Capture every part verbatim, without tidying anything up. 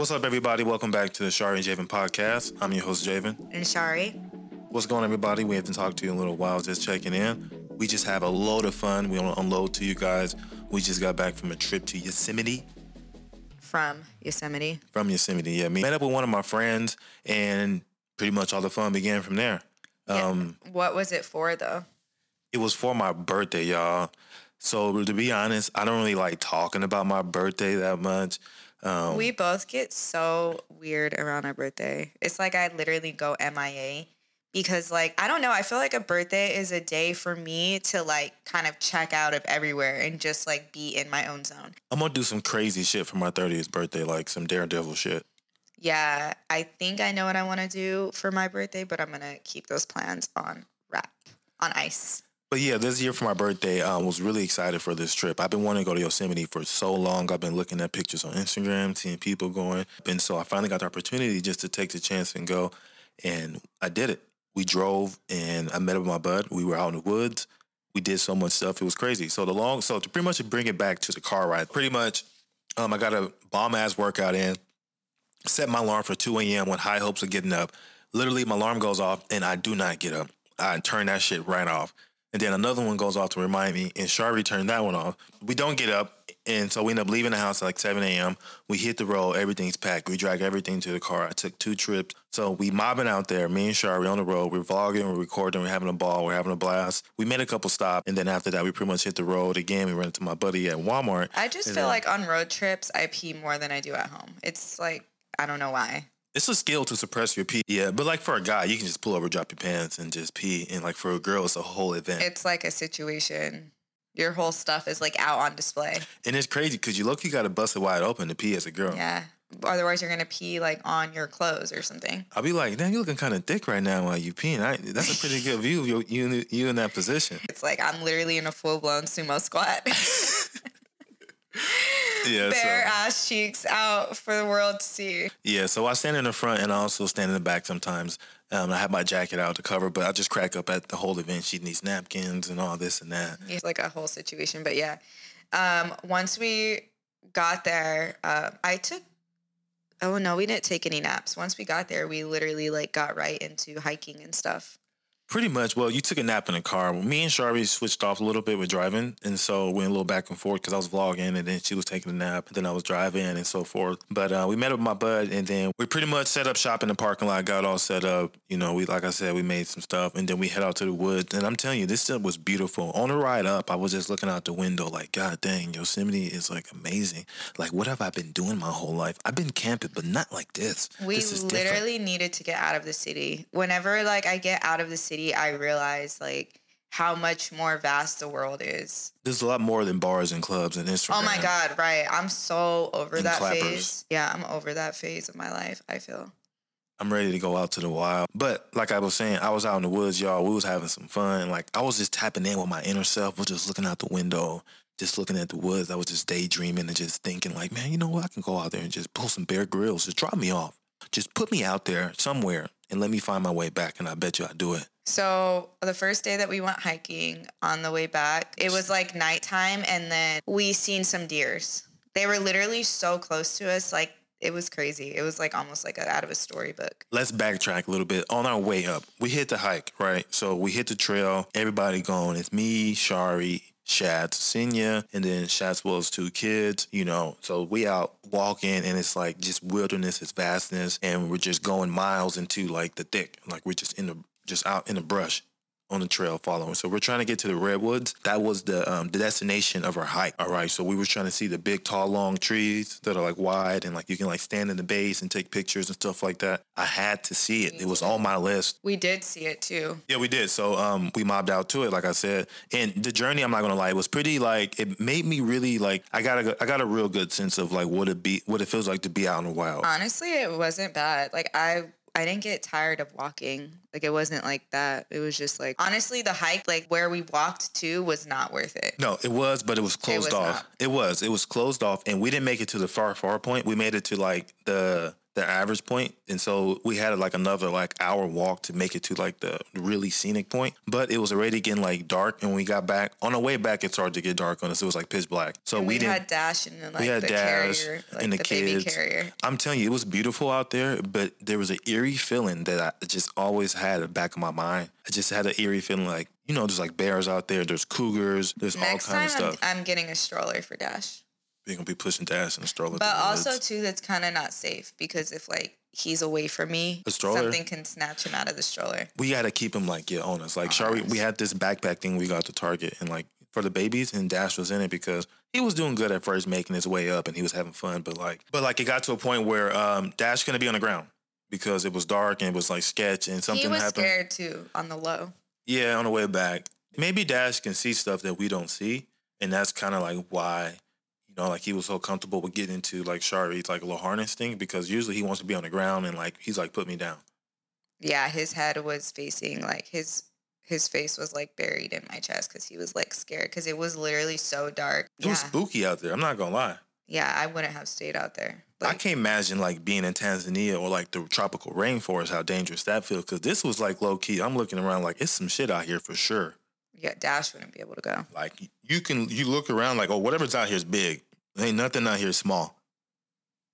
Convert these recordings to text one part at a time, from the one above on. What's up, everybody? Welcome back to the Shari and Javen podcast. I'm your host, Javen. And Shari. What's going on, everybody? We haven't talked to you in a little while, just checking in. We just have a load of fun. We want to unload to you guys. We just got back from a trip to Yosemite. From Yosemite. From Yosemite, yeah. Me. Met up with one of my friends, and pretty much all the fun began from there. Yeah. Um, what was it for, though? It was for my birthday, y'all. So, to be honest, I don't really like talking about my birthday that much. Um, we both get so weird around our birthday. It's like I literally go M I A because, like, I don't know. I feel like a birthday is a day for me to, like, kind of check out of everywhere and just, like, be in my own zone. I'm going to do some crazy shit for my thirtieth birthday, like some daredevil shit. Yeah, I think I know what I want to do for my birthday, but I'm going to keep those plans on wrap, on ice. But yeah, this year for my birthday, I um, was really excited for this trip. I've been wanting to go to Yosemite for so long. I've been looking at pictures on Instagram, seeing people going. And so I finally got the opportunity just to take the chance and go. And I did it. We drove and I met up with my bud. We were out in the woods. We did so much stuff. It was crazy. So the long, so to pretty much bring it back to the car ride, pretty much um, I got a bomb-ass workout in, set my alarm for two a.m. with high hopes of getting up. Literally, my alarm goes off and I do not get up. I turn that shit right off. And then another one goes off to remind me, and Shari turned that one off. We don't get up, and so we end up leaving the house at like seven a.m. We hit the road. Everything's packed. We drag everything to the car. I took two trips. So we mobbing out there, me and Shari on the road. We're vlogging, we're recording, we're having a ball, we're having a blast. We made a couple stops, and then after that, we pretty much hit the road again. We ran into my buddy at Walmart. I just feel like on road trips, I pee more than I do at home. It's like, I don't know why. It's a skill to suppress your pee. Yeah, but, like, for a guy, you can just pull over, drop your pants, and just pee. And, like, for a girl, it's a whole event. It's like a situation. Your whole stuff is, like, out on display. And it's crazy because you look, you got to bust it wide open to pee as a girl. Yeah. Otherwise, you're going to pee, like, on your clothes or something. I'll be like, damn, you're looking kind of thick right now while you peeing. I, that's a pretty good view of you, you, you in that position. It's like I'm literally in a full-blown sumo squat. Yeah, bare so. Ass cheeks out for the world to see. Yeah, so I stand in the front and I also stand in the back sometimes. Um, I have my jacket out to cover, but I just crack up at the whole event. She needs napkins and all this and that. It's like a whole situation, but yeah. Um, once we got there, uh, I took, oh no, we didn't take any naps. Once we got there, we literally like got right into hiking and stuff. Pretty much. Well, you took a nap in the car. Me and Shari switched off a little bit with driving. And so went a little back and forth because I was vlogging and then she was taking a nap. And then I was driving and so forth. But uh, we met up with my bud and then we pretty much set up shop in the parking lot, got all set up. You know, we, like I said, we made some stuff and then we head out to the woods. And I'm telling you, this stuff was beautiful. On the ride up, I was just looking out the window like, God dang, Yosemite is like amazing. Like, what have I been doing my whole life? I've been camping, but not like this. We this is literally different. Needed to get out of the city. Whenever like I get out of the city, I realized, like, how much more vast the world is. There's a lot more than bars and clubs and Instagram. Oh, my God, right. I'm so over and that clappers. Phase. Yeah, I'm over that phase of my life, I feel. I'm ready to go out to the wild. But, like I was saying, I was out in the woods, y'all. We was having some fun. Like, I was just tapping in with my inner self. I was just looking out the window, just looking at the woods. I was just daydreaming and just thinking, like, man, you know what? I can go out there and just pull some Bear Grylls. Just drop me off. Just put me out there somewhere and let me find my way back, and I bet you I do it. So the first day that we went hiking on the way back, it was like nighttime, and then we seen some deers. They were literally so close to us, like it was crazy. It was like almost like a, out of a storybook. Let's backtrack a little bit. On our way up, we hit the hike, right? So we hit the trail. Everybody going. It's me, Shari, Shad, Senya, and then Shad's Will's two kids, you know. So we out walking, and it's like just wilderness, it's vastness, and we're just going miles into like the thick, like we're just in the just out in the brush on the trail following. So we're trying to get to the redwoods. That was the um, the destination of our hike. All right, so we were trying to see the big, tall, long trees that are like wide and like you can like stand in the base and take pictures and stuff like that. I had to see it. It was on my list. We did see it too. Yeah, we did. So um, we mobbed out to it, like I said. And the journey, I'm not gonna lie, it was pretty like it made me really like I got a I got a real good sense of like what it be what it feels like to be out in the wild. Honestly, it wasn't bad. Like I. I didn't get tired of walking. Like, it wasn't like that. It was just like, honestly, the hike, like where we walked to was not worth it. No, it was, but it was closed it was off. Not. It was. It was closed off. And we didn't make it to the far, far point. We made it to like the the average point. And so we had like another like hour walk to make it to like the really scenic point. But it was already getting like dark. And when we got back, on the way back, it started to get dark on us. It was like pitch black. So and we, we didn't, had Dash and then, like, we had the Dash carrier, like, and the, the kids. Baby carrier. I'm telling you, it was beautiful out there, but there was an eerie feeling that I just always had at the back of my mind. I just had an eerie feeling like, you know, there's like bears out there. There's cougars. There's Next all kinds of stuff. I'm, I'm getting a stroller for Dash. They're going to be pushing Dash in a stroller. But also, woods. too, that's kind of not safe because if, like, he's away from me, a stroller? something can snatch him out of the stroller. We got to keep him, like, yeah, on us. Like, Shari, we had this backpack thing we got to Target and, like, for the babies, and Dash was in it because he was doing good at first, making his way up, and he was having fun. But, like, but like it got to a point where um, Dash couldn't be on the ground because it was dark and it was, like, sketch and something happened. He was happened. scared, too, on the low. Yeah, on the way back. Maybe Dash can see stuff that we don't see, and that's kind of, like, why... You know, like, he was so comfortable with getting into, like, Shari's, like, a little harness thing because usually he wants to be on the ground and, like, he's like, put me down. Yeah, his head was facing, like, his his face was, like, buried in my chest because he was, like, scared because it was literally so dark. It yeah. was spooky out there. I'm not going to lie. Yeah, I wouldn't have stayed out there. Like, I can't imagine, like, being in Tanzania or, like, the tropical rainforest, how dangerous that feels because this was, like, low-key. I'm looking around like, it's some shit out here for sure. Yeah, Dash wouldn't be able to go. Like, you can, you look around like, oh, whatever's out here is big. There ain't nothing out here small.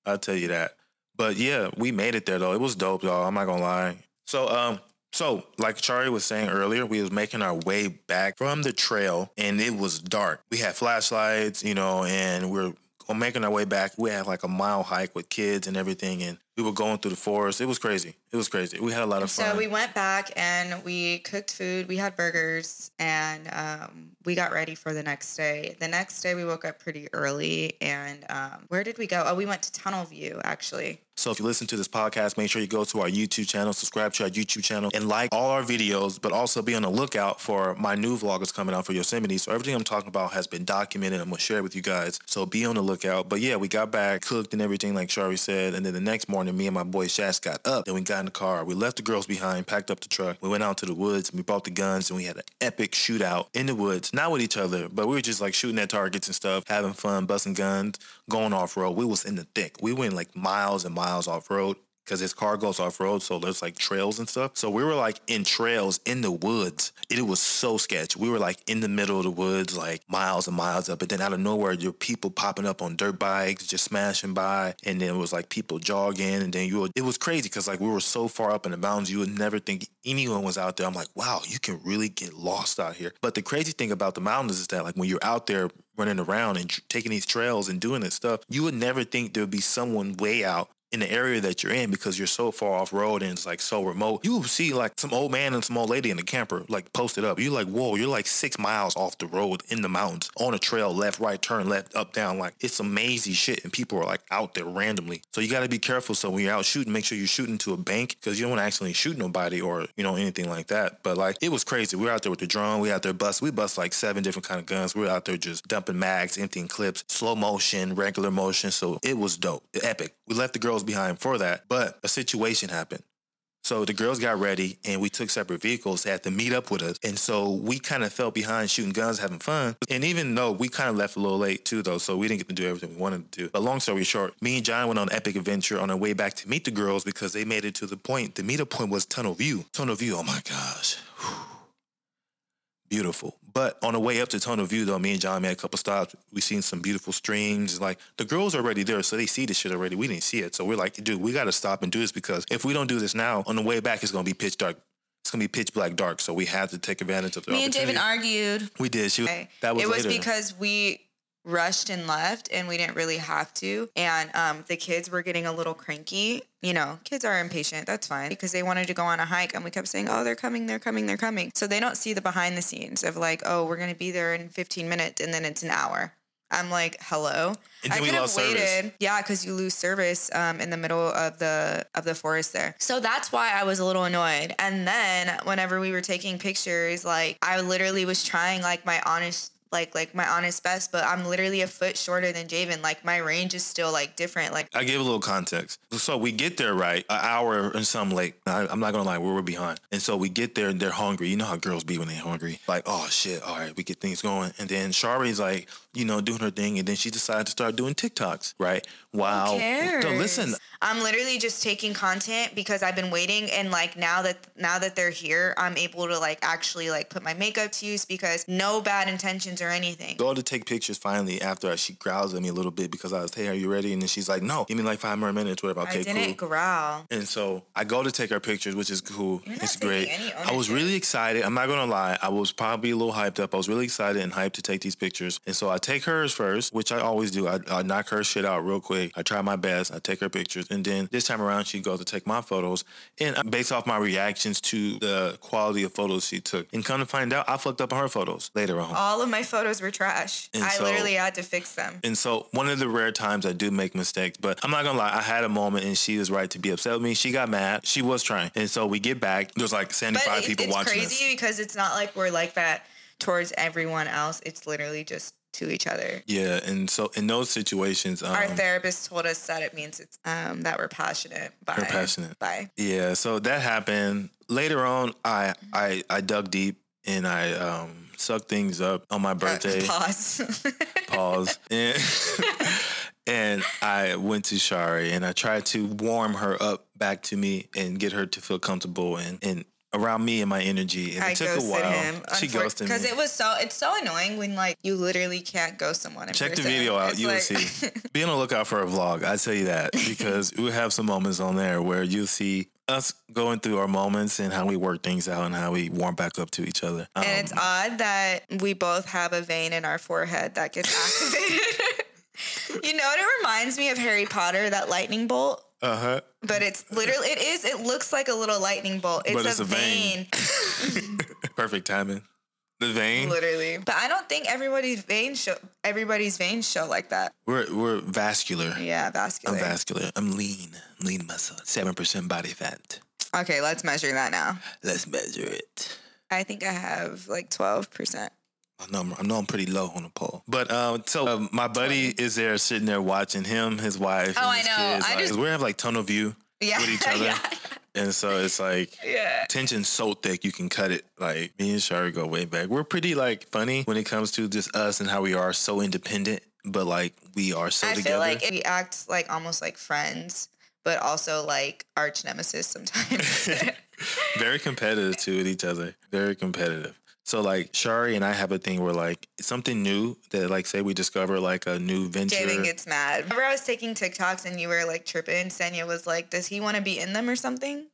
I'll tell you that. But yeah, we made it there though. It was dope, y'all. I'm not gonna lie. So, um, so like Charlie was saying earlier, we was making our way back from the trail and it was dark. We had flashlights, you know, and we're making our way back. We had like a mile hike with kids and everything, and we were going through the forest. It was crazy. It was crazy. We had a lot of fun. So we went back and we cooked food. We had burgers and um, we got ready for the next day. The next day we woke up pretty early and um, where did we go? Oh, we went to Tunnel View, actually. So if you listen to this podcast, make sure you go to our YouTube channel, subscribe to our YouTube channel, and like all our videos, but also be on the lookout for my new vlog that's coming out for Yosemite. So everything I'm talking about has been documented. I'm going to share it with you guys. So be on the lookout. But yeah, we got back, cooked and everything like Shari said. And then the next morning, me and my boy Shad got up. Then we got in the car. We left the girls behind, packed up the truck. We went out to the woods and we brought the guns and we had an epic shootout in the woods. Not with each other, but we were just like shooting at targets and stuff, having fun, busting guns, going off-road. We was in the thick. We went like miles and miles. miles off-road because his car goes off-road, so there's like trails and stuff. So we were like in trails in the woods. It was so sketch. We were like in the middle of the woods, like miles and miles up, but then out of nowhere your people popping up on dirt bikes just smashing by, and then it was like people jogging, and then you were, it was crazy because like we were so far up in the mountains you would never think anyone was out there. I'm like, wow, you can really get lost out here. But the crazy thing about the mountains is that like when you're out there running around and tr- taking these trails and doing this stuff, you would never think there'd be someone way out in the area that you're in because you're so far off road and it's like so remote. You see like some old man and some old lady in the camper like posted up. You're like, whoa, you're like six miles off the road in the mountains on a trail, left, right, turn, left, up, down. Like, it's amazing shit, and people are like out there randomly. So you got to be careful. So when you're out shooting, make sure you're shooting to a bank because you don't want to accidentally shoot nobody or, you know, anything like that. But like, it was crazy. We were out there with the drone. We out there bust. We bust like seven different kind of guns. We were out there just dumping mags, emptying clips, slow motion, regular motion. So it was dope. Epic. We left the girls behind for that, but a situation happened. So the girls got ready and we took separate vehicles. They had to meet up with us. And so we kind of fell behind shooting guns, having fun. And even though we kind of left a little late too, though, so we didn't get to do everything we wanted to do. But long story short, me and John went on an epic adventure on our way back to meet the girls because they made it to the point. The meetup point was Tunnel View. Tunnel View, oh my gosh. Whew. Beautiful. But on the way up to Tunnel View, though, me and John made a couple stops. We seen some beautiful streams. Like, the girls are already there, so they see this shit already. We didn't see it. So we're like, dude, we got to stop and do this because if we don't do this now, on the way back, it's going to be pitch dark. It's going to be pitch black dark. So we have to take advantage of the opportunity. Me and David argued. We did. She was, okay. That was It was later. Because we rushed and left, and we didn't really have to. And um, the kids were getting a little cranky. You know, kids are impatient. That's fine. Because they wanted to go on a hike, and we kept saying, oh, they're coming, they're coming, they're coming. So they don't see the behind the scenes of like, oh, we're going to be there in fifteen minutes, and then it's an hour. I'm like, hello. And then I could we lost have waited. Service. Yeah, because you lose service um, in the middle of the of the forest there. So that's why I was a little annoyed. And then whenever we were taking pictures, like, I literally was trying like my honest like like my honest best, but I'm literally a foot shorter than Javen. Like, my range is still like different. Like, I give a little context. So we get there, right, an hour and some late. I, I'm not gonna lie, we're, we're behind. And so we get there and they're hungry. You know how girls be when they're hungry. Like, oh shit, all right, we get things going. And then Shari's like, you know, doing her thing, and then she decided to start doing TikToks, right? Wow. Who cares? So listen, I'm literally just taking content because I've been waiting, and like now that now that they're here, I'm able to like actually like put my makeup to use because no bad intentions or anything. Go to take pictures finally after she growls at me a little bit because I was, hey, are you ready? And then she's like, no, give me like five more minutes, whatever. Okay, I didn't cool. growl. And so I go to take her pictures, which is cool. You're not it's great. Any I was really excited. I'm not gonna lie, I was probably a little hyped up. I was really excited and hyped to take these pictures, and so I take hers first, which I always do. I, I knock her shit out real quick. I try my best. I take her pictures. And then this time around, she goes to take my photos. And based off my reactions to the quality of photos she took. And come to find out, I fucked up on her photos later on. All of my photos were trash. And I so, literally had to fix them. And so one of the rare times I do make mistakes, but I'm not going to lie, I had a moment and she was right to be upset with me. She got mad. She was trying. And so we get back. There's like seventy-five people watching us. But it's crazy because it's not like we're like that towards everyone else. It's literally just to each other. Yeah, and so in those situations, um, our therapist told us that it means it's um, that we're passionate. Bye. We're passionate. Bye. Yeah, so that happened. Later on, I I, I dug deep and I um, sucked things up on my birthday. Uh, pause. Pause. And, and I went to Shari and I tried to warm her up back to me and get her to feel comfortable and and. around me and my energy, and I it took ghosted a while. Him. She ghosted me because it was so. It's so annoying when like you literally can't ghost someone. In Check person. The video out; it's you'll like... see. Be on the lookout for a vlog. I tell you that because we have some moments on there where you'll see us going through our moments and how we work things out and how we warm back up to each other. Um, and it's odd that we both have a vein in our forehead that gets activated. You know what? It reminds me of Harry Potter, that lightning bolt. Uh huh. But it's literally, it is, it looks like a little lightning bolt. It's, but it's a, a vein. vein. Perfect timing. The vein. Literally. But I don't think everybody's veins show, everybody's veins show like that. We're we're vascular. Yeah, vascular. I'm vascular. I'm lean. Lean muscle. seven percent body fat. Okay, let's measure that now. Let's measure it. I think I have like twelve percent. I know, I'm, I know I'm pretty low on the poll. But uh, so uh, my buddy is there sitting there watching him, his wife, oh, and his I know. kids. I like, just... We have like Tunnel View yeah. with each other. yeah. And so it's like yeah. tension's so thick you can cut it. Like me and Shari go way back. We're pretty like funny when it comes to just us and how we are so independent. But like we are so I together. I feel like we act like almost like friends, but also like arch nemesis sometimes. Very competitive too with each other. Very competitive. So, like, Shari and I have a thing where, like, something new that, like, say we discover, like, a new venture. Javen gets mad. Remember I was taking TikToks and you were, like, tripping. Senya was like, does he want to be in them or something?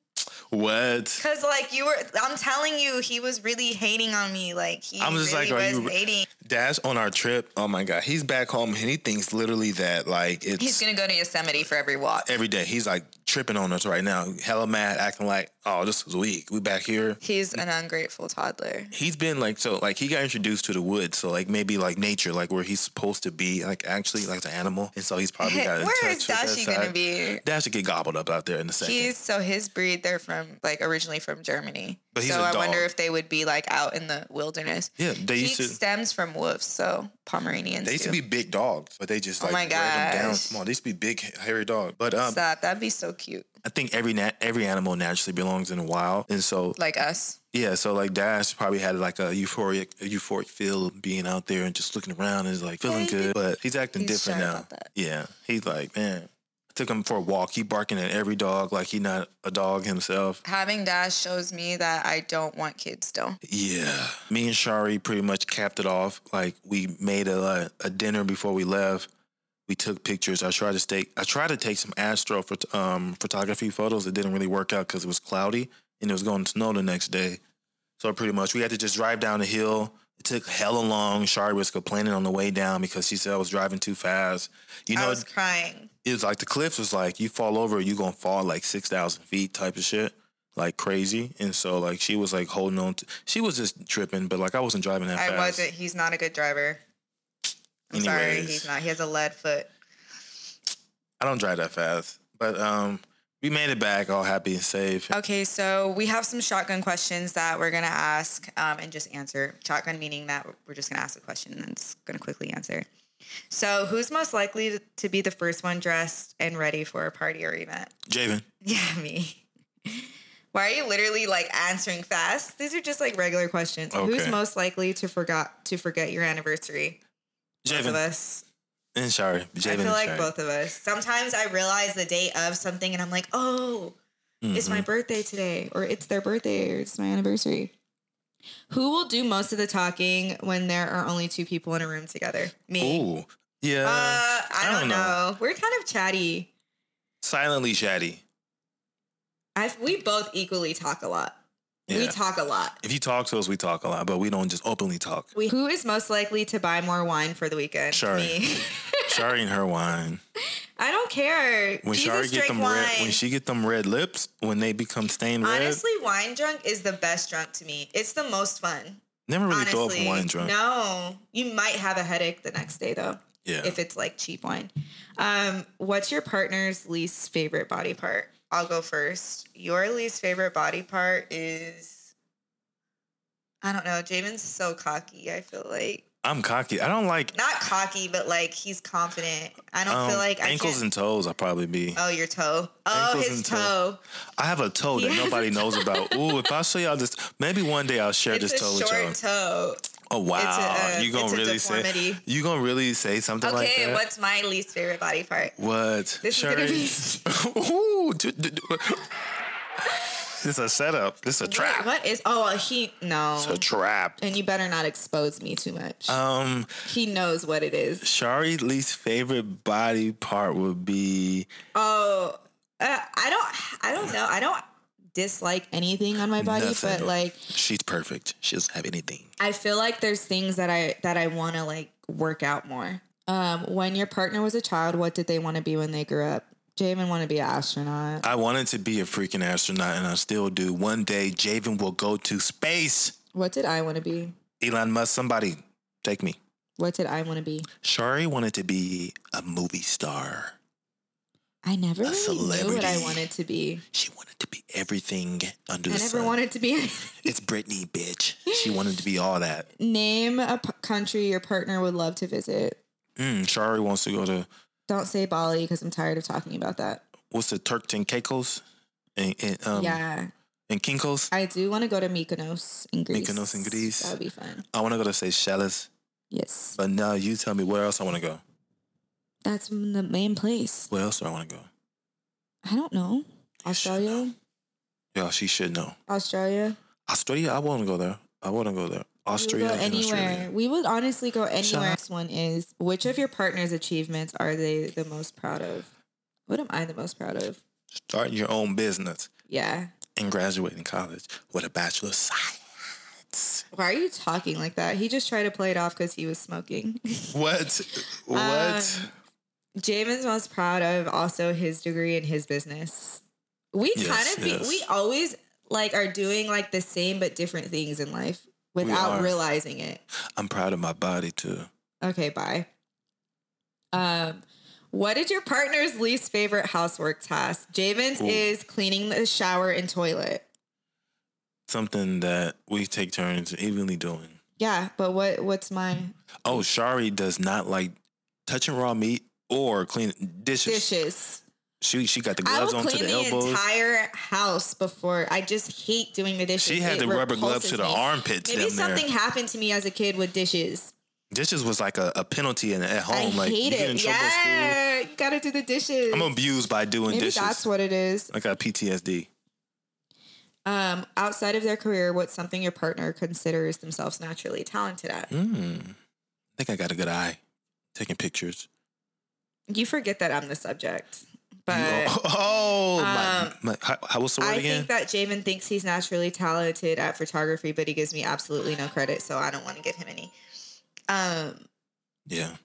What? Because, like, you were, I'm telling you, he was really hating on me. Like, he I'm just really like, are was you... hating. Dash on our trip, oh, my God. He's back home, and he thinks literally that, like, it's... He's going to go to Yosemite for every walk. Every day. He's, like, tripping on us right now. Hella mad, acting like, oh, this was weak. We back here. He's an ungrateful toddler. He's been, like, so, like, he got introduced to the woods. So, like, maybe, like, nature, like, where he's supposed to be, like, actually, like, the animal. And so he's probably got in touch with that side. Where is Dashi going to be? Dash would get gobbled up out there in a second. He's, so his breed, they're from, like, originally from Germany. But he's so a dog. I wonder if they would be, like, out in the wilderness. Yeah, they used to... He stems from wolves, so Pomeranians They used do. to be big dogs, but they just, like, oh my gosh. them down small. They used to be big, hairy dogs. But, um... Stop, that'd be so cute. I think every nat- every animal naturally belongs in the wild, and so... Like us. Yeah, so, like, Dash probably had, like, a euphoric a euphoric feel of being out there and just looking around and, like, feeling good. But he's acting he's different now. About that. Yeah, he's like, man... Took him for a walk. He barking at every dog like he not a dog himself. Having Dash shows me that I don't want kids still. Yeah. Me and Shari pretty much capped it off. Like, we made a, a dinner before we left. We took pictures. I tried to stay, I tried to take some astro for, um, photography photos. It didn't really work out because it was cloudy and it was going to snow the next day. So pretty much we had to just drive down the hill. It took hella long. Shari was complaining on the way down because she said I was driving too fast. You know, I was crying. It was like the cliffs was like, you fall over, you gonna fall like six thousand feet type of shit. Like crazy. And so like she was like holding on to, she was just tripping, but like I wasn't driving that I fast. I wasn't. He's not a good driver. I'm Anyways, sorry, he's not. He has a lead foot. I don't drive that fast. But um, We made it back all happy and safe. Okay, so we have some shotgun questions that we're going to ask um, and just answer. Shotgun meaning that we're just going to ask a question and it's going to quickly answer. So who's most likely to be the first one dressed and ready for a party or event? Javen. Yeah, me. Why are you literally, like, answering fast? These are just, like, regular questions. Okay. Who's most likely to forgot to forget your anniversary? Javen. Both of us. And Shari. Javen I feel like Shari. Both of us. Sometimes I realize the date of something, and I'm like, oh, mm-hmm. it's my birthday today, or it's their birthday, or it's my anniversary. Who will do most of the talking when there are only two people in a room together? Me. Ooh. Yeah. Uh, I, I don't, don't know. know. We're kind of chatty. Silently chatty. I've, we both equally talk a lot. Yeah. We talk a lot. If you talk to us, we talk a lot, but we don't just openly talk. We, who is most likely to buy more wine for the weekend? Shari. Me. Shari and her wine. I don't care. When Jesus Shari get them wine. red, when she get them red lips, when they become stained red. Honestly, wine drunk is the best drunk to me. It's the most fun. Never really Honestly, thought of wine drunk. No, you might have a headache the next day though. Yeah. If it's like cheap wine. Um, what's your partner's least favorite body part? I'll go first. Your least favorite body part is, I don't know. Javen's so cocky. I feel like I'm cocky. I don't like not cocky, but like he's confident. I don't um, feel like ankles I can't... and toes. I'll probably be. Oh, your toe. Oh, ankles his toe. toe. I have a toe he that nobody knows about. Ooh, if I show y'all this, maybe one day I'll share it's this a toe short with y'all. Toe. Oh wow! You gonna really say you gonna really say something okay, like that? Okay, what's my least favorite body part? What? This Shari. is gonna be. Ooh, d- d- d- this is a setup. This is a trap. What, what is? Oh, well, he no. It's a trap. And you better not expose me too much. Um, he knows what it is. Shari's least favorite body part would be. Oh, uh, I don't. I don't know. I don't. dislike anything on my body, Nothing. but like she's perfect. She doesn't have anything. I feel like there's things that I that I want to like work out more. Um, when your partner was a child, what did they want to be when they grew up? Javen wanted to be an astronaut. I wanted to be a freaking astronaut, and I still do. One day, Javen will go to space. What did I want to be? Elon Musk. Somebody take me. What did I want to be? Shari wanted to be a movie star. I never really knew what I wanted to be. She wanted to be everything under I the sun. I never wanted to be anything. It's Britney, bitch. She wanted to be all that. Name a p- country your partner would love to visit. Mm, Shari wants to go to... Don't say Bali because I'm tired of talking about that. What's the Turks and Caicos? And, and, um, yeah. And Kinkos? I do want to go to Mykonos in Greece. Mykonos in Greece. That would be fun. I want to go to Seychelles. Yes. But now you tell me where else I want to go. That's the main place. Where else do I want to go? I don't know. Australia? Yeah, she should know. Australia? Australia? I want to go there. I want to go there. Australia go and anywhere. Australia. We would honestly go anywhere. Next one is, which of your partner's achievements are they the most proud of? What am I the most proud of? Starting your own business. Yeah. And graduating college with a Bachelor of Science. Why are you talking like that? He just tried to play it off because he was smoking. What? What? Um, Javen's most proud of also his degree in his business. We yes, kind of, yes. we always like are doing like the same but different things in life without realizing it. I'm proud of my body too. Okay, bye. Um, what is your partner's least favorite housework task? Javen's Ooh. is cleaning the shower and toilet. Something that we take turns evenly doing. Yeah, but what what's mine? Oh, Shari does not like touching raw meat. Or clean dishes. Dishes. She she got the gloves on to the elbows. I would clean the entire house before. I just hate doing the dishes. She had it the rubber gloves to the me. armpits. Maybe something there. happened to me as a kid with dishes. Dishes was like a, a penalty in, at home. I like, hate you get in it. Yeah, school. You gotta do the dishes. I'm abused by doing Maybe dishes. That's what it is. I got P T S D. Um, outside of their career, what's something your partner considers themselves naturally talented at? Mm. I think I got a good eye. Taking pictures. You forget that I'm the subject, but oh, oh um, my, my, how, how was the word I again? I think that Javen thinks he's naturally talented at photography, but he gives me absolutely no credit, so I don't want to give him any. Um, yeah,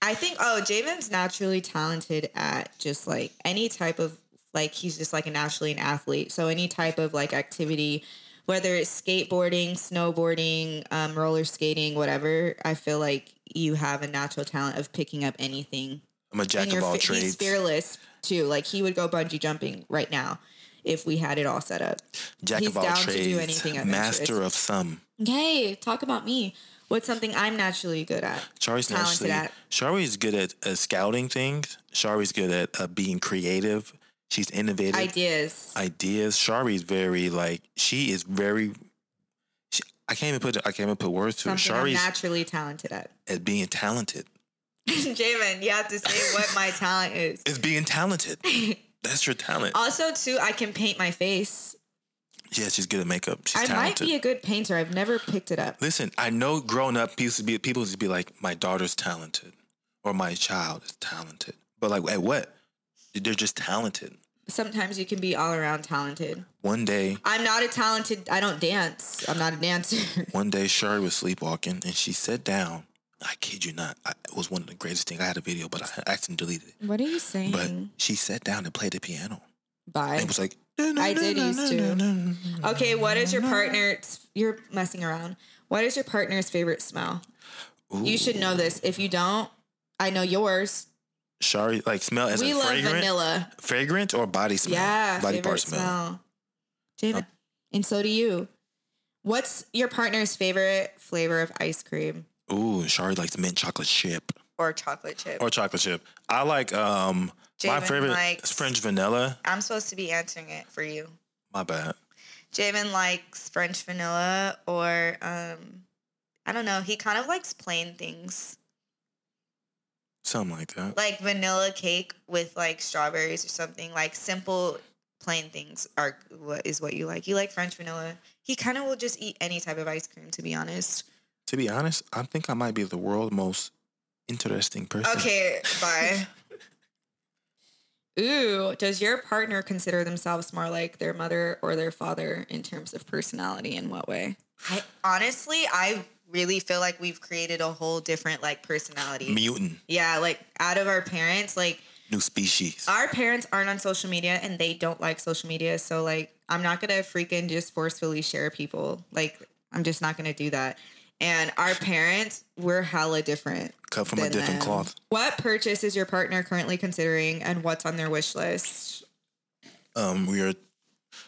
I think oh, Javen's naturally talented at just like any type of like he's just like a naturally an athlete, so any type of like activity, whether it's skateboarding, snowboarding, um, roller skating, whatever. I feel like you have a natural talent of picking up anything. I'm a jack of all fi- trades. He's fearless too. Like, he would go bungee jumping right now if we had it all set up. Jack He's of all down trades, to do anything master of some. Yay! Talk about me. What's something I'm naturally good at? Shari's naturally. At? Shari's good at uh, scouting things. Shari's good at uh, being creative. She's innovative. Ideas. Ideas. Shari's very like she is very. She, I can't even put I can't even put words to it. Shari's I'm naturally talented at. At being talented. Javen, you have to say what my talent is. It's being talented. That's your talent. Also, too, I can paint my face. Yeah, she's good at makeup. She's I talented. I might be a good painter. I've never picked it up. Listen, I know growing up, people used, be, people used to be like, my daughter's talented or my child is talented. But like, at what? They're just talented. Sometimes you can be all around talented. One day. I'm not a talented, I don't dance. I'm not a dancer. One day, Shari was sleepwalking and she sat down. I kid you not. I, it was one of the greatest things. I had a video, but I accidentally deleted it. What are you saying? But she sat down and played the piano. Bye. And it was like, I did used to. Okay, what is your partner's... You're messing around. What is your partner's favorite smell? Ooh. You should know this. If you don't, I know yours. Shari, like smell as we in fragrant? We love vanilla. Fragrant or body smell? Yeah, body part smell. smell. Javen, oh. And so do you. What's your partner's favorite flavor of ice cream? Ooh, Shari likes mint chocolate chip. Or chocolate chip. Or chocolate chip. I like... um. Javen my favorite likes, is French vanilla. I'm supposed to be answering it for you. My bad. Javen likes French vanilla or, um, I don't know. He kind of likes plain things. Something like that. Like vanilla cake with, like, strawberries or something. Like, simple, plain things are what is what you like. You like French vanilla. He kind of will just eat any type of ice cream, to be honest. To be honest, I think I might be the world's most interesting person. Okay, bye. Ooh, does your partner consider themselves more like their mother or their father in terms of personality? In what way? I, honestly, I really feel like we've created a whole different, like, personality. Mutant. Yeah, like, out of our parents, like... New species. Our parents aren't on social media, and they don't like social media, so, like, I'm not going to freaking just forcefully share people. Like, I'm just not going to do that. And our parents, we're hella different. Cut from a different them. cloth. What purchase is your partner currently considering, and what's on their wish list? Um, we are.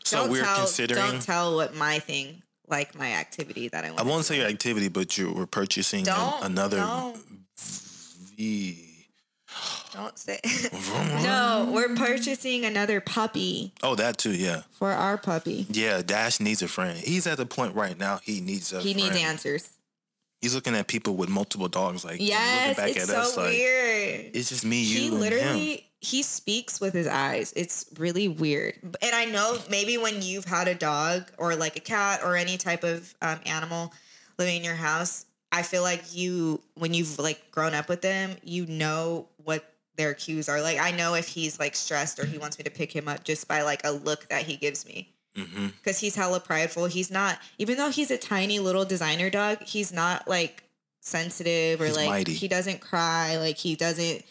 So don't we're tell, considering. Don't tell what my thing, like my activity that I want. I won't to say do. your activity, but you were purchasing don't, an, another. Don't. V. Don't say. No, we're purchasing another puppy. Oh, that too, yeah. For our puppy. Yeah, Dash needs a friend. He's at the point right now. He needs a. He friend. needs answers. He's looking at people with multiple dogs, like, yes, looking back it's at so us, like, weird. It's just me, you, he literally, and him. He speaks with his eyes. It's really weird. And I know maybe when you've had a dog or, like, a cat or any type of um, animal living in your house, I feel like you, when you've, like, grown up with them, you know what their cues are. Like, I know if he's, like, stressed or he wants me to pick him up just by, like, a look that he gives me. Mm-hmm. Because he's hella prideful. He's not, even though he's a tiny little designer dog, he's not, like, sensitive or he's like mighty. He doesn't cry, like he doesn't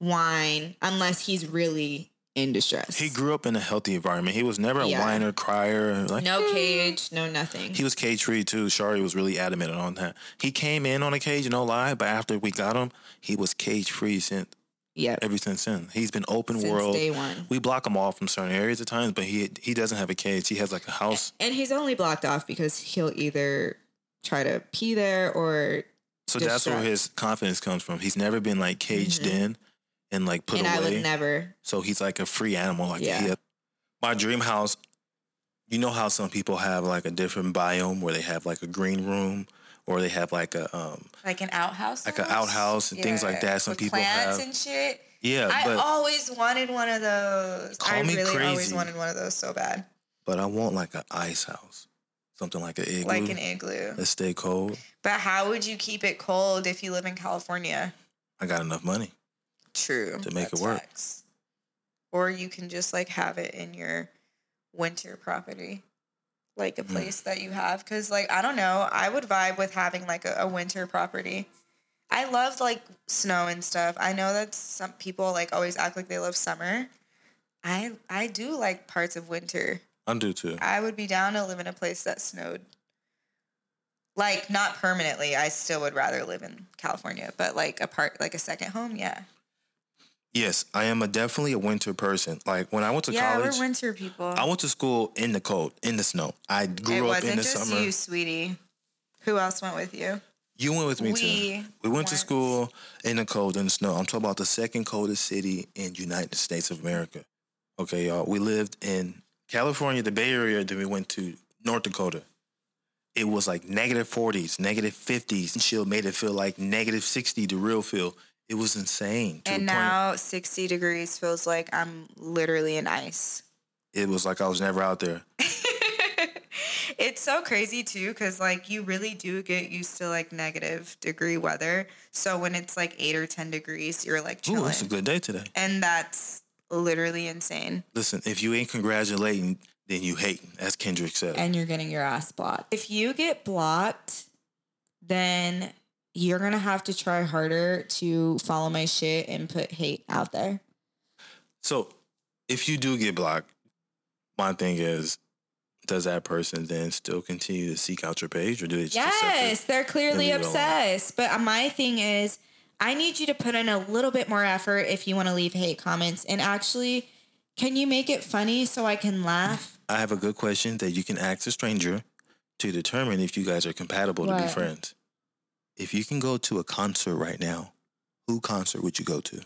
whine unless he's really in distress. He grew up in a healthy environment. He was never a yeah. whiner, crier, like, no cage, no nothing. He was cage free too. Shari was really adamant on that. He came in on a cage, no lie, but after we got him, he was cage free since. Yeah. Ever since then. He's been open since world. Day one. We block him off from certain areas at times, but he he doesn't have a cage. He has, like, a house. And he's only blocked off because he'll either try to pee there or So distract. That's where his confidence comes from. He's never been, like, caged mm-hmm. in and, like, put and away. And I would never. So he's, like, a free animal. Like yeah. he My dream house, you know how some people have, like, a different biome where they have, like, a green room. Or they have, like, a... Um, like an outhouse? Like almost? An outhouse and yeah. things like that. Some With people plants have... plants and shit. Yeah, I but always wanted one of those. Call I me really crazy. always wanted one of those so bad. But I want, like, an ice house. Something like an igloo. Like an igloo. Let's stay cold. But how would you keep it cold if you live in California? I got enough money. True. To make That's it work. Facts. Or you can just, like, have it in your winter property. Like a place that you have, because, like, I don't know, I would vibe with having, like, a, a winter property. I love, like, snow and stuff. I know that some people, like, always act like they love summer. I I do like parts of winter. I do too. I would be down to live in a place that snowed. Like, not permanently. I still would rather live in California, but, like, a part, like a second home, yeah. Yes, I am a definitely a winter person. Like when I went to yeah, college, yeah, we're winter people. I went to school in the cold, in the snow. I grew it up in the summer. It wasn't just you, sweetie. Who else went with you? You went with me we too. We went once. to school in the cold, in the snow. I'm talking about the second coldest city in the United States of America. Okay, y'all. We lived in California, the Bay Area. Then we went to North Dakota. It was like negative forties, negative fifties. And she made it feel like negative sixty, the real feel. It was insane. And now sixty degrees feels like I'm literally in ice. It was like I was never out there. It's so crazy, too, because, like, you really do get used to, like, negative degree weather. So when it's, like, eight or ten degrees, you're, like, chilling. Ooh, it's a good day today. And that's literally insane. Listen, if you ain't congratulating, then you hating, as Kendrick said. And you're getting your ass blocked. If you get blocked, then you're going to have to try harder to follow my shit and put hate out there. So if you do get blocked, my thing is, does that person then still continue to seek out your page, or do they just Yes, they're clearly obsessed. But my thing is, I need you to put in a little bit more effort if you want to leave hate comments. And actually, can you make it funny so I can laugh? I have a good question that you can ask a stranger to determine if you guys are compatible what? to be friends. If you can go to a concert right now, who concert would you go to?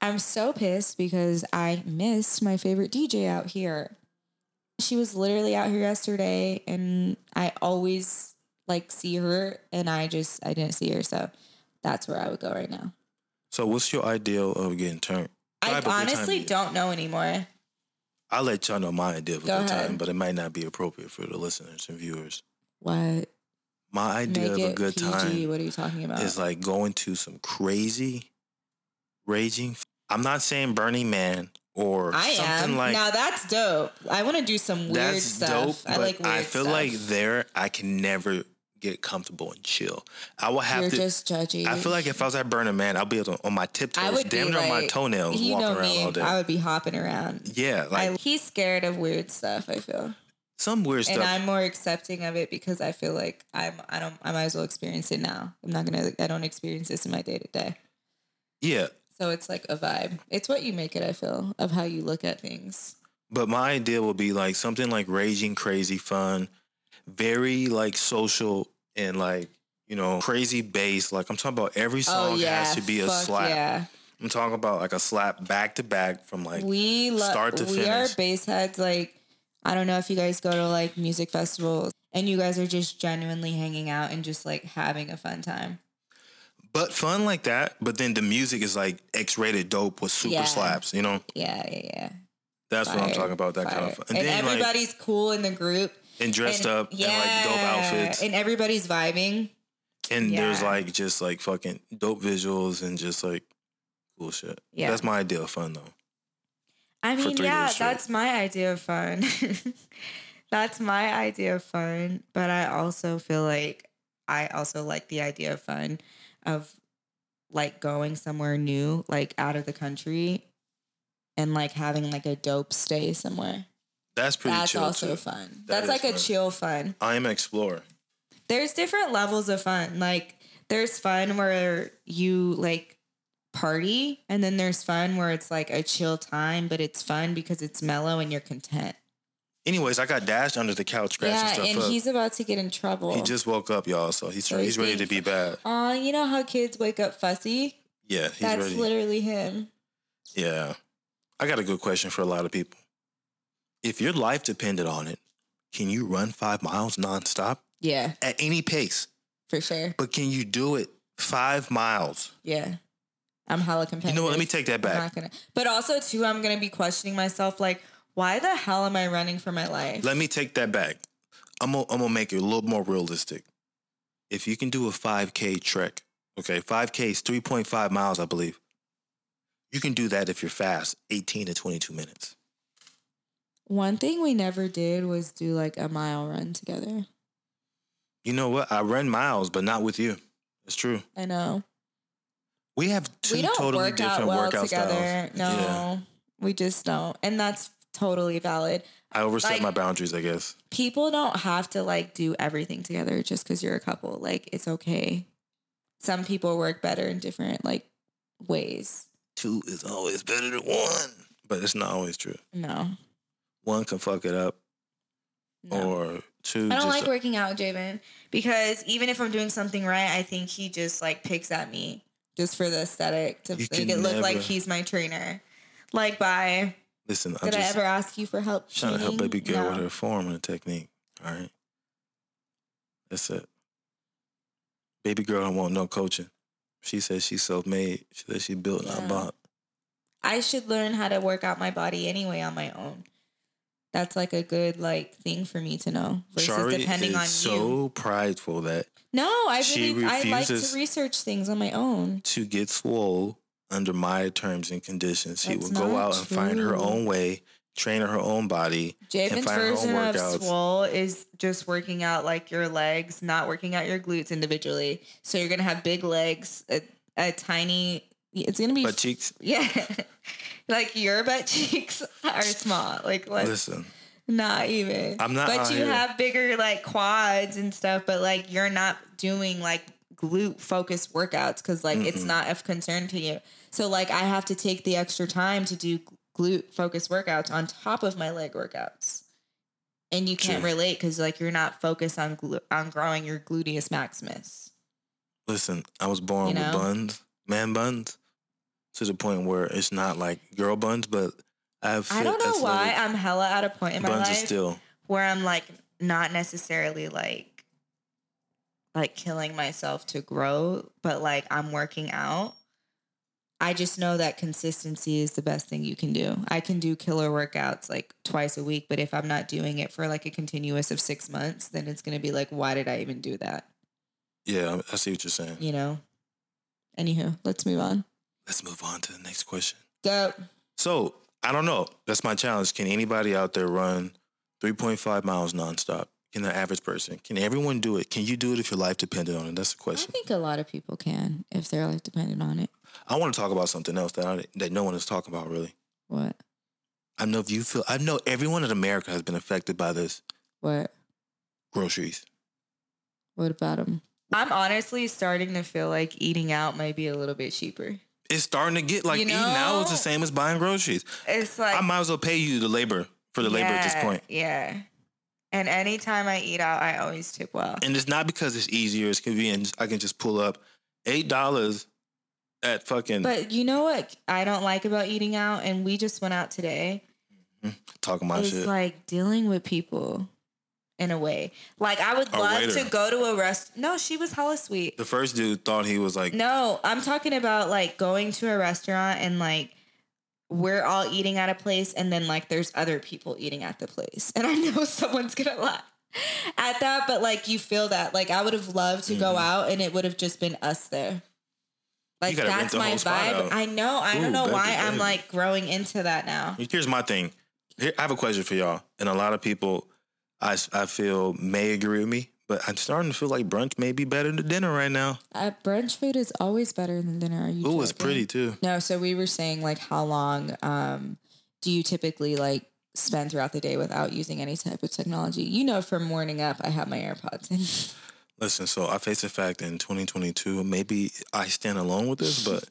I'm so pissed because I missed my favorite D J out here. She was literally out here yesterday, and I always, like, see her, and I just, I didn't see her, so that's where I would go right now. So what's your ideal of getting turned? I honestly don't know anymore. I'll let y'all know my idea of a good time, but it might not be appropriate for the listeners and viewers. What? My idea of a good time. What are you talking about? It's like going to some crazy, raging. I'm not saying Burning Man. Or I something am. like now that's dope. I want to do some weird that's stuff. Dope, I like weird I feel stuff. like there I can never get comfortable and chill. I will have You're to. Just judgy. I feel like if I was at Burning Man, I'll be on, on my tiptoes, damn near like, my toenails, walking around me. all day. I would be hopping around. Yeah, like I, he's scared of weird stuff. I feel some weird stuff, and I'm more accepting of it because I feel like I'm. I don't. I might as well experience it now. I'm not gonna. I don't experience this in my day to day. Yeah. So it's like a vibe. It's what you make it, I feel, of how you look at things. But my idea will be like something like raging, crazy fun, very like social and like, you know, crazy bass. Like I'm talking about every song oh, yeah. has to be a Fuck slap. Yeah. I'm talking about like a slap back to back from like we lo- start to we finish. We are bass heads. Like, I don't know if you guys go to like music festivals and you guys are just genuinely hanging out and just like having a fun time. But fun like that, but then the music is like X-rated dope with super yeah. slaps, you know? Yeah, yeah, yeah. That's fire, what I'm talking about, that fire. kind of fun. And, and then, everybody's like, cool in the group. And dressed and, up yeah, in like dope outfits. And everybody's vibing. And yeah. there's like just like fucking dope visuals and just like cool shit. Yeah. That's my idea of fun though. I mean, yeah, that's my idea of fun. That's my idea of fun. But I also feel like I also like the idea of fun. Of like going somewhere new, like out of the country and like having like a dope stay somewhere. That's pretty That's chill. That's also too. fun. That That's like fun. a chill fun. I am an explorer. There's different levels of fun. Like there's fun where you like party, and then there's fun where it's like a chill time, but it's fun because it's mellow and you're content. Anyways, I got Dash under the couch scratching yeah, stuff and up. And he's about to get in trouble. He just woke up, y'all, so he's so he's, he's ready to be bad. Aw, you know how kids wake up fussy? Yeah, he's That's ready. That's literally him. Yeah. I got a good question for a lot of people. If your life depended on it, can you run five miles nonstop? Yeah. At any pace? For sure. But can you do it five miles? Yeah. I'm hella competitive. You know what, let me take that back. I'm not gonna. But also, too, I'm going to be questioning myself, like, why the hell am I running for my life? Let me take that back. I'm gonna I'm gonna make it a little more realistic. If you can do a five K trek, okay, five K is three point five miles, I believe. You can do that if you're fast, eighteen to twenty-two minutes. One thing we never did was do like a mile run together. You know what? I run miles, but not with you. It's true. I know. We have two we don't totally work different out well workout together. styles. No, yeah. we just don't, and that's. Totally valid. I overstep like, my boundaries, I guess. People don't have to, like, do everything together just because you're a couple. Like, it's okay. Some people work better in different, like, ways. two is always better than one. But it's not always true. No. One can fuck it up. No. Or two. I don't just like a- working out with Javen, because even if I'm doing something right, I think he just like picks at me just for the aesthetic to you make it never look like he's my trainer. Like, bye. Listen, did I, just I ever ask you for help? Trying training? To help baby girl no. with her form and technique. All right, that's it. Baby girl don't want no coaching. She says she's self-made. She says she built, yeah. not bought. I should learn how to work out my body anyway on my own. That's like a good like thing for me to know. Versus Shari depending is on so you. Prideful that no, I really I like to research things on my own. To get swole under my terms and conditions, she That's will go out true. And find her own way, train her own body, Javen's and find her own workouts. Javen's version of swole is just working out like your legs, not working out your glutes individually. So you're gonna have big legs, a, a tiny. It's gonna be butt cheeks. Yeah. Like, your butt cheeks are small. Like, let's listen. Not even. I'm not. But you here. Have bigger, like, quads and stuff. But, like, you're not doing, like, glute-focused workouts because, like, mm-mm. it's not of concern to you. So, like, I have to take the extra time to do glute-focused workouts on top of my leg workouts. And you can't True. Relate because, like, you're not focused on glu- on growing your gluteus maximus. Listen, I was born you know? With buns. Man buns. To the point where it's not like girl buns, but I've I don't know why I'm hella at a point in my life still. Where I'm like not necessarily like like killing myself to grow, but like I'm working out. I just know that consistency is the best thing you can do. I can do killer workouts like twice a week, but if I'm not doing it for like a continuous of six months, then it's gonna be like, why did I even do that? Yeah, I see what you're saying. You know. Anywho, let's move on. Let's move on to the next question. Go. So, I don't know. That's my challenge. Can anybody out there run three point five miles nonstop? Can the average person? Can everyone do it? Can you do it if your life depended on it? That's the question. I think a lot of people can if their life depended on it. I want to talk about something else that I, that no one is talking about, really. What? I know if you feel... I know everyone in America has been affected by this. What? Groceries. What about them? I'm honestly starting to feel like eating out might be a little bit cheaper. It's starting to get like, you know, eating out is the same as buying groceries. It's like I might as well pay you the labor for the yeah, labor at this point. Yeah. And anytime I eat out, I always tip well. And it's not because it's easier, it's convenient. I can just pull up eight dollars at fucking. But you know what I don't like about eating out, and we just went out today. Mm-hmm. Talking about shit. It's like dealing with people. In a way. Like, I would love to go to a rest. No, she was hella sweet. The first dude thought he was like. No, I'm talking about, like, going to a restaurant and, like, we're all eating at a place and then, like, there's other people eating at the place. And I know someone's going to laugh at that, but, like, you feel that. Like, I would have loved to mm-hmm. go out and it would have just been us there. Like, that's my vibe. I know. I Ooh, don't know baby, why baby. I'm, like, growing into that now. Here's my thing. Here, I have a question for y'all. And a lot of people... I, I feel may agree with me, but I'm starting to feel like brunch may be better than dinner right now. Uh, brunch food is always better than dinner. Oh, it's pretty too. No, so we were saying like how long um, do you typically like spend throughout the day without using any type of technology? You know, from morning up, I have my AirPods in. Listen, so I face the fact in twenty twenty-two, maybe I stand alone with this, but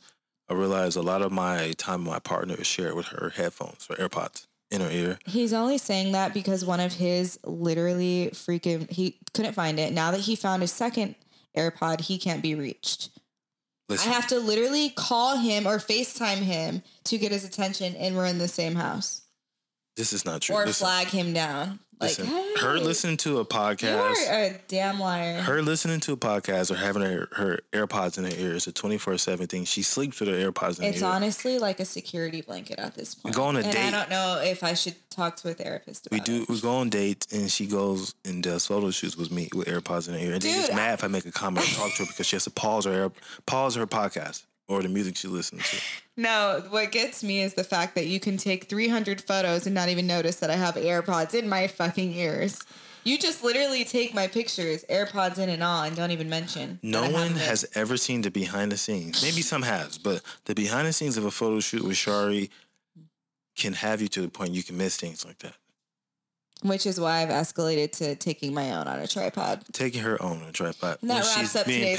I realize a lot of my time with my partner is shared with her headphones or AirPods. In her ear. He's only saying that because one of his literally freaking, he couldn't find it. Now that he found his second AirPod, he can't be reached. Listen. I have to literally call him or FaceTime him to get his attention, and we're in the same house. This is not true. Or listen. Flag him down. Like, listen. Hey, her listening to a podcast. You're a damn liar. Her listening to a podcast or having her, her AirPods in her ear is a twenty-four seven thing. She sleeps with her AirPods in her ear. It's honestly like a security blanket at this point. We go on a and date. I don't know if I should talk to a therapist about it. We do. It. We go on dates and she goes and does photo shoots with me with AirPods in her ear. And Dude, then it's mad I- if I make a comment or talk to her because she has to pause her air, pause her podcast. Or the music she listens to. No, what gets me is the fact that you can take three hundred photos and not even notice that I have AirPods in my fucking ears. You just literally take my pictures, AirPods in and all, and don't even mention. No one has ever seen the behind the scenes. Maybe some has, but the behind the scenes of a photo shoot with Shari can have you to the point you can miss things like that. Which is why I've escalated to taking my own on a tripod. Taking her own on a tripod. And that when wraps up today's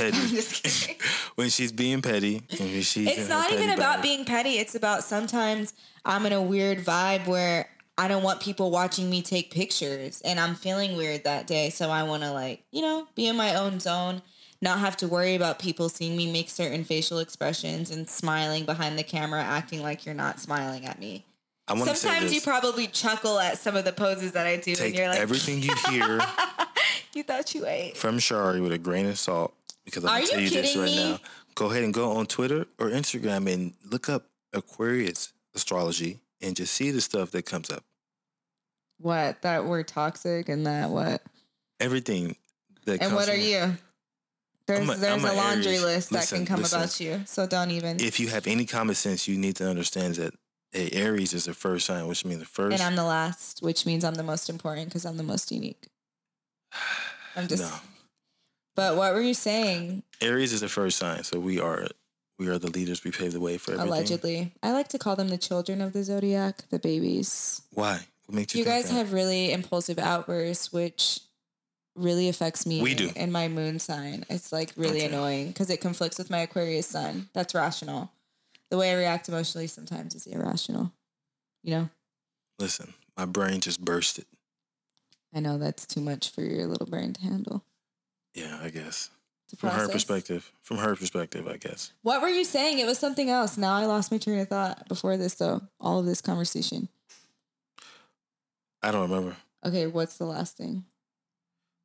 petty. When she's being petty. When she's it's not even about being petty. It's about sometimes I'm in a weird vibe where I don't want people watching me take pictures. And I'm feeling weird that day. So I want to, like, you know, be in my own zone. Not have to worry about people seeing me make certain facial expressions and smiling behind the camera, acting like you're not smiling at me. I want Sometimes to say this. You probably chuckle at some of the poses that I do. Take and you're like, everything you hear. You thought you ate. From Shari with a grain of salt. Because I'm going to tell you this right me? now. Go ahead and go on Twitter or Instagram and look up Aquarius astrology and just see the stuff that comes up. What? That we're toxic and that what? Everything that and comes up. And what are you? There's, a, there's a laundry Aries. list that listen, can come listen. about you. So don't even. If you have any common sense, you need to understand that Hey, Aries is the first sign, which means the first. And I'm the last, which means I'm the most important because I'm the most unique. I'm just. No. But what were you saying? Aries is the first sign, so we are we are the leaders. We pave the way for everything. Allegedly. I like to call them the children of the zodiac, the babies. Why? What makes you You think guys that? have really impulsive outbursts, which really affects me we do. and my moon sign. It's like really okay. annoying because it conflicts with my Aquarius sun. That's rational. The way I react emotionally sometimes is irrational, you know? Listen, my brain just bursted. I know that's too much for your little brain to handle. Yeah, I guess. From her perspective. From her perspective, I guess. What were you saying? It was something else. Now I lost my train of thought before this, though. All of this conversation. I don't remember. Okay, what's the last thing?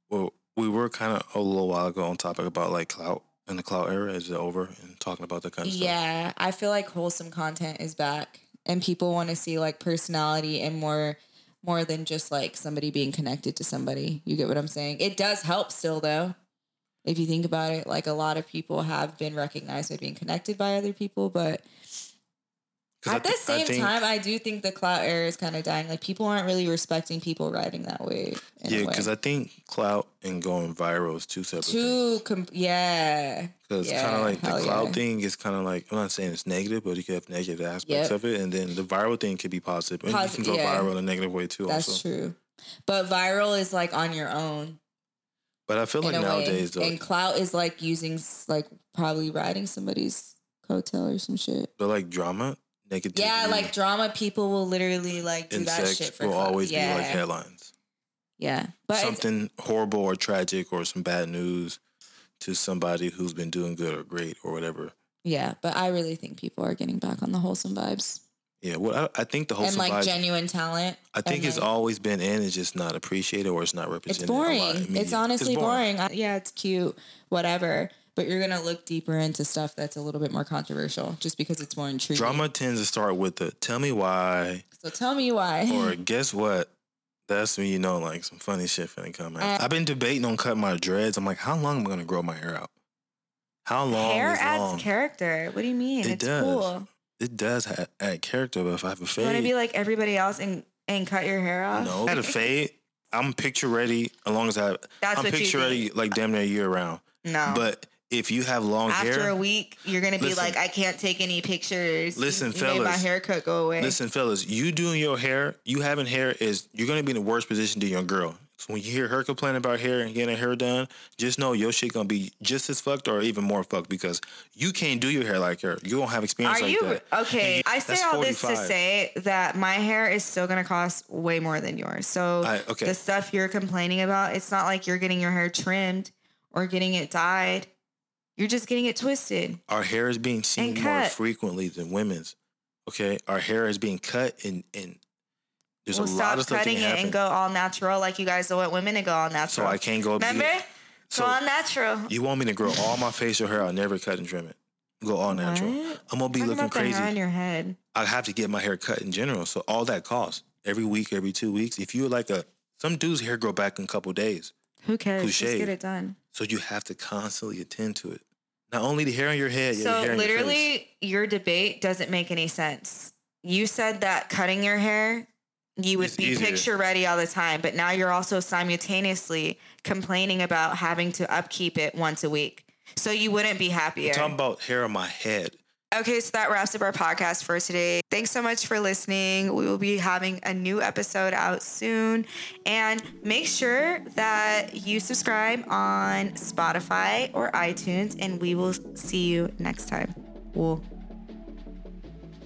Well, we were kind of a little while ago on topic about, like, clout. And the clout era is over and talking about that kind of stuff. Yeah, I feel like wholesome content is back and people want to see like personality and more more than just like somebody being connected to somebody. You get what I'm saying? It does help still though. If you think about it, like a lot of people have been recognized by being connected by other people, but at th- the same I think, time, I do think the clout era is kind of dying. Like people aren't really respecting people riding that wave. Yeah, because I think clout and going viral is two separate two things. Com- yeah. Because yeah, kind of like the clout yeah. thing is kind of like, I'm not saying it's negative, but you can have negative aspects yep. of it. And then the viral thing could be positive. And Posi- you can go yeah. viral in a negative way too That's also. That's true. But viral is like on your own. But I feel like nowadays way. though. And clout is like using, like probably riding somebody's coattail or some shit. But like drama? Negativity. Yeah, like drama, people will literally like do Insects that shit for will clout. always yeah. be like headlines. Yeah, but something horrible or tragic or some bad news to somebody who's been doing good or great or whatever. Yeah, but I really think people are getting back on the wholesome vibes. Yeah, well, I, I think the wholesome vibes and like vibes, genuine talent. I think it's like, always been in. It's just not appreciated or it's not represented. It's boring. It's honestly it's boring. boring. Yeah, it's cute, whatever. But you're going to look deeper into stuff that's a little bit more controversial just because it's more intriguing. Drama tends to start with the tell me why. So tell me why. Or guess what? That's when you know, like, some funny shit finna come out. Uh, I've been debating on cutting my dreads. I'm like, how long am I going to grow my hair out? How long Hair is adds long? character. What do you mean? It it's does. cool. It does ha- add character, but if I have a fade. You want to be like everybody else and, and cut your hair off? No. I had a fade. I'm picture ready as long as I... That's I'm what picture you ready like damn near year round. No. But... If you have long After hair... After a week, you're going to be like, I can't take any pictures. Listen, you, you fellas. You made my haircut go away. Listen, fellas. You doing your hair, you having hair is... You're going to be in the worst position to your girl. So when you hear her complain about hair and getting her hair done, just know your shit going to be just as fucked or even more fucked because you can't do your hair like her. You won't have experience Are like you, that. Okay. You, I say all forty-five this to say that my hair is still going to cost way more than yours. So right, okay. the stuff you're complaining about, it's not like you're getting your hair trimmed or getting it dyed. You're just getting it twisted. Our hair is being seen more frequently than women's. Okay? Our hair is being cut and, and there's we'll a lot of stuff that can happen. Stop cutting it and go all natural like you guys don't want women to go all natural. So I can't go... Remember? Be, so go all natural. You want me to grow all my facial hair? I'll never cut and trim it. Go all natural. What? I'm going to be I'm looking crazy. Hair on your head. I have to get my hair cut in general. So all that costs. Every week, every two weeks. If you're like a... Some dude's hair grow back in a couple days. Who cares? Who Just get it done. So you have to constantly attend to it. Not only the hair on your head, so the hair literally, on your face. Your debate doesn't make any sense. You said that cutting your hair, you would it's be easier. picture ready all the time, but now you're also simultaneously complaining about having to upkeep it once a week. So you wouldn't be happier. I'm talking about hair on my head. Okay, so that wraps up our podcast for today. Thanks so much for listening. We will be having a new episode out soon. And make sure that you subscribe on Spotify or iTunes, and we will see you next time. We'll,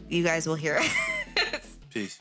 you guys will hear it. Peace.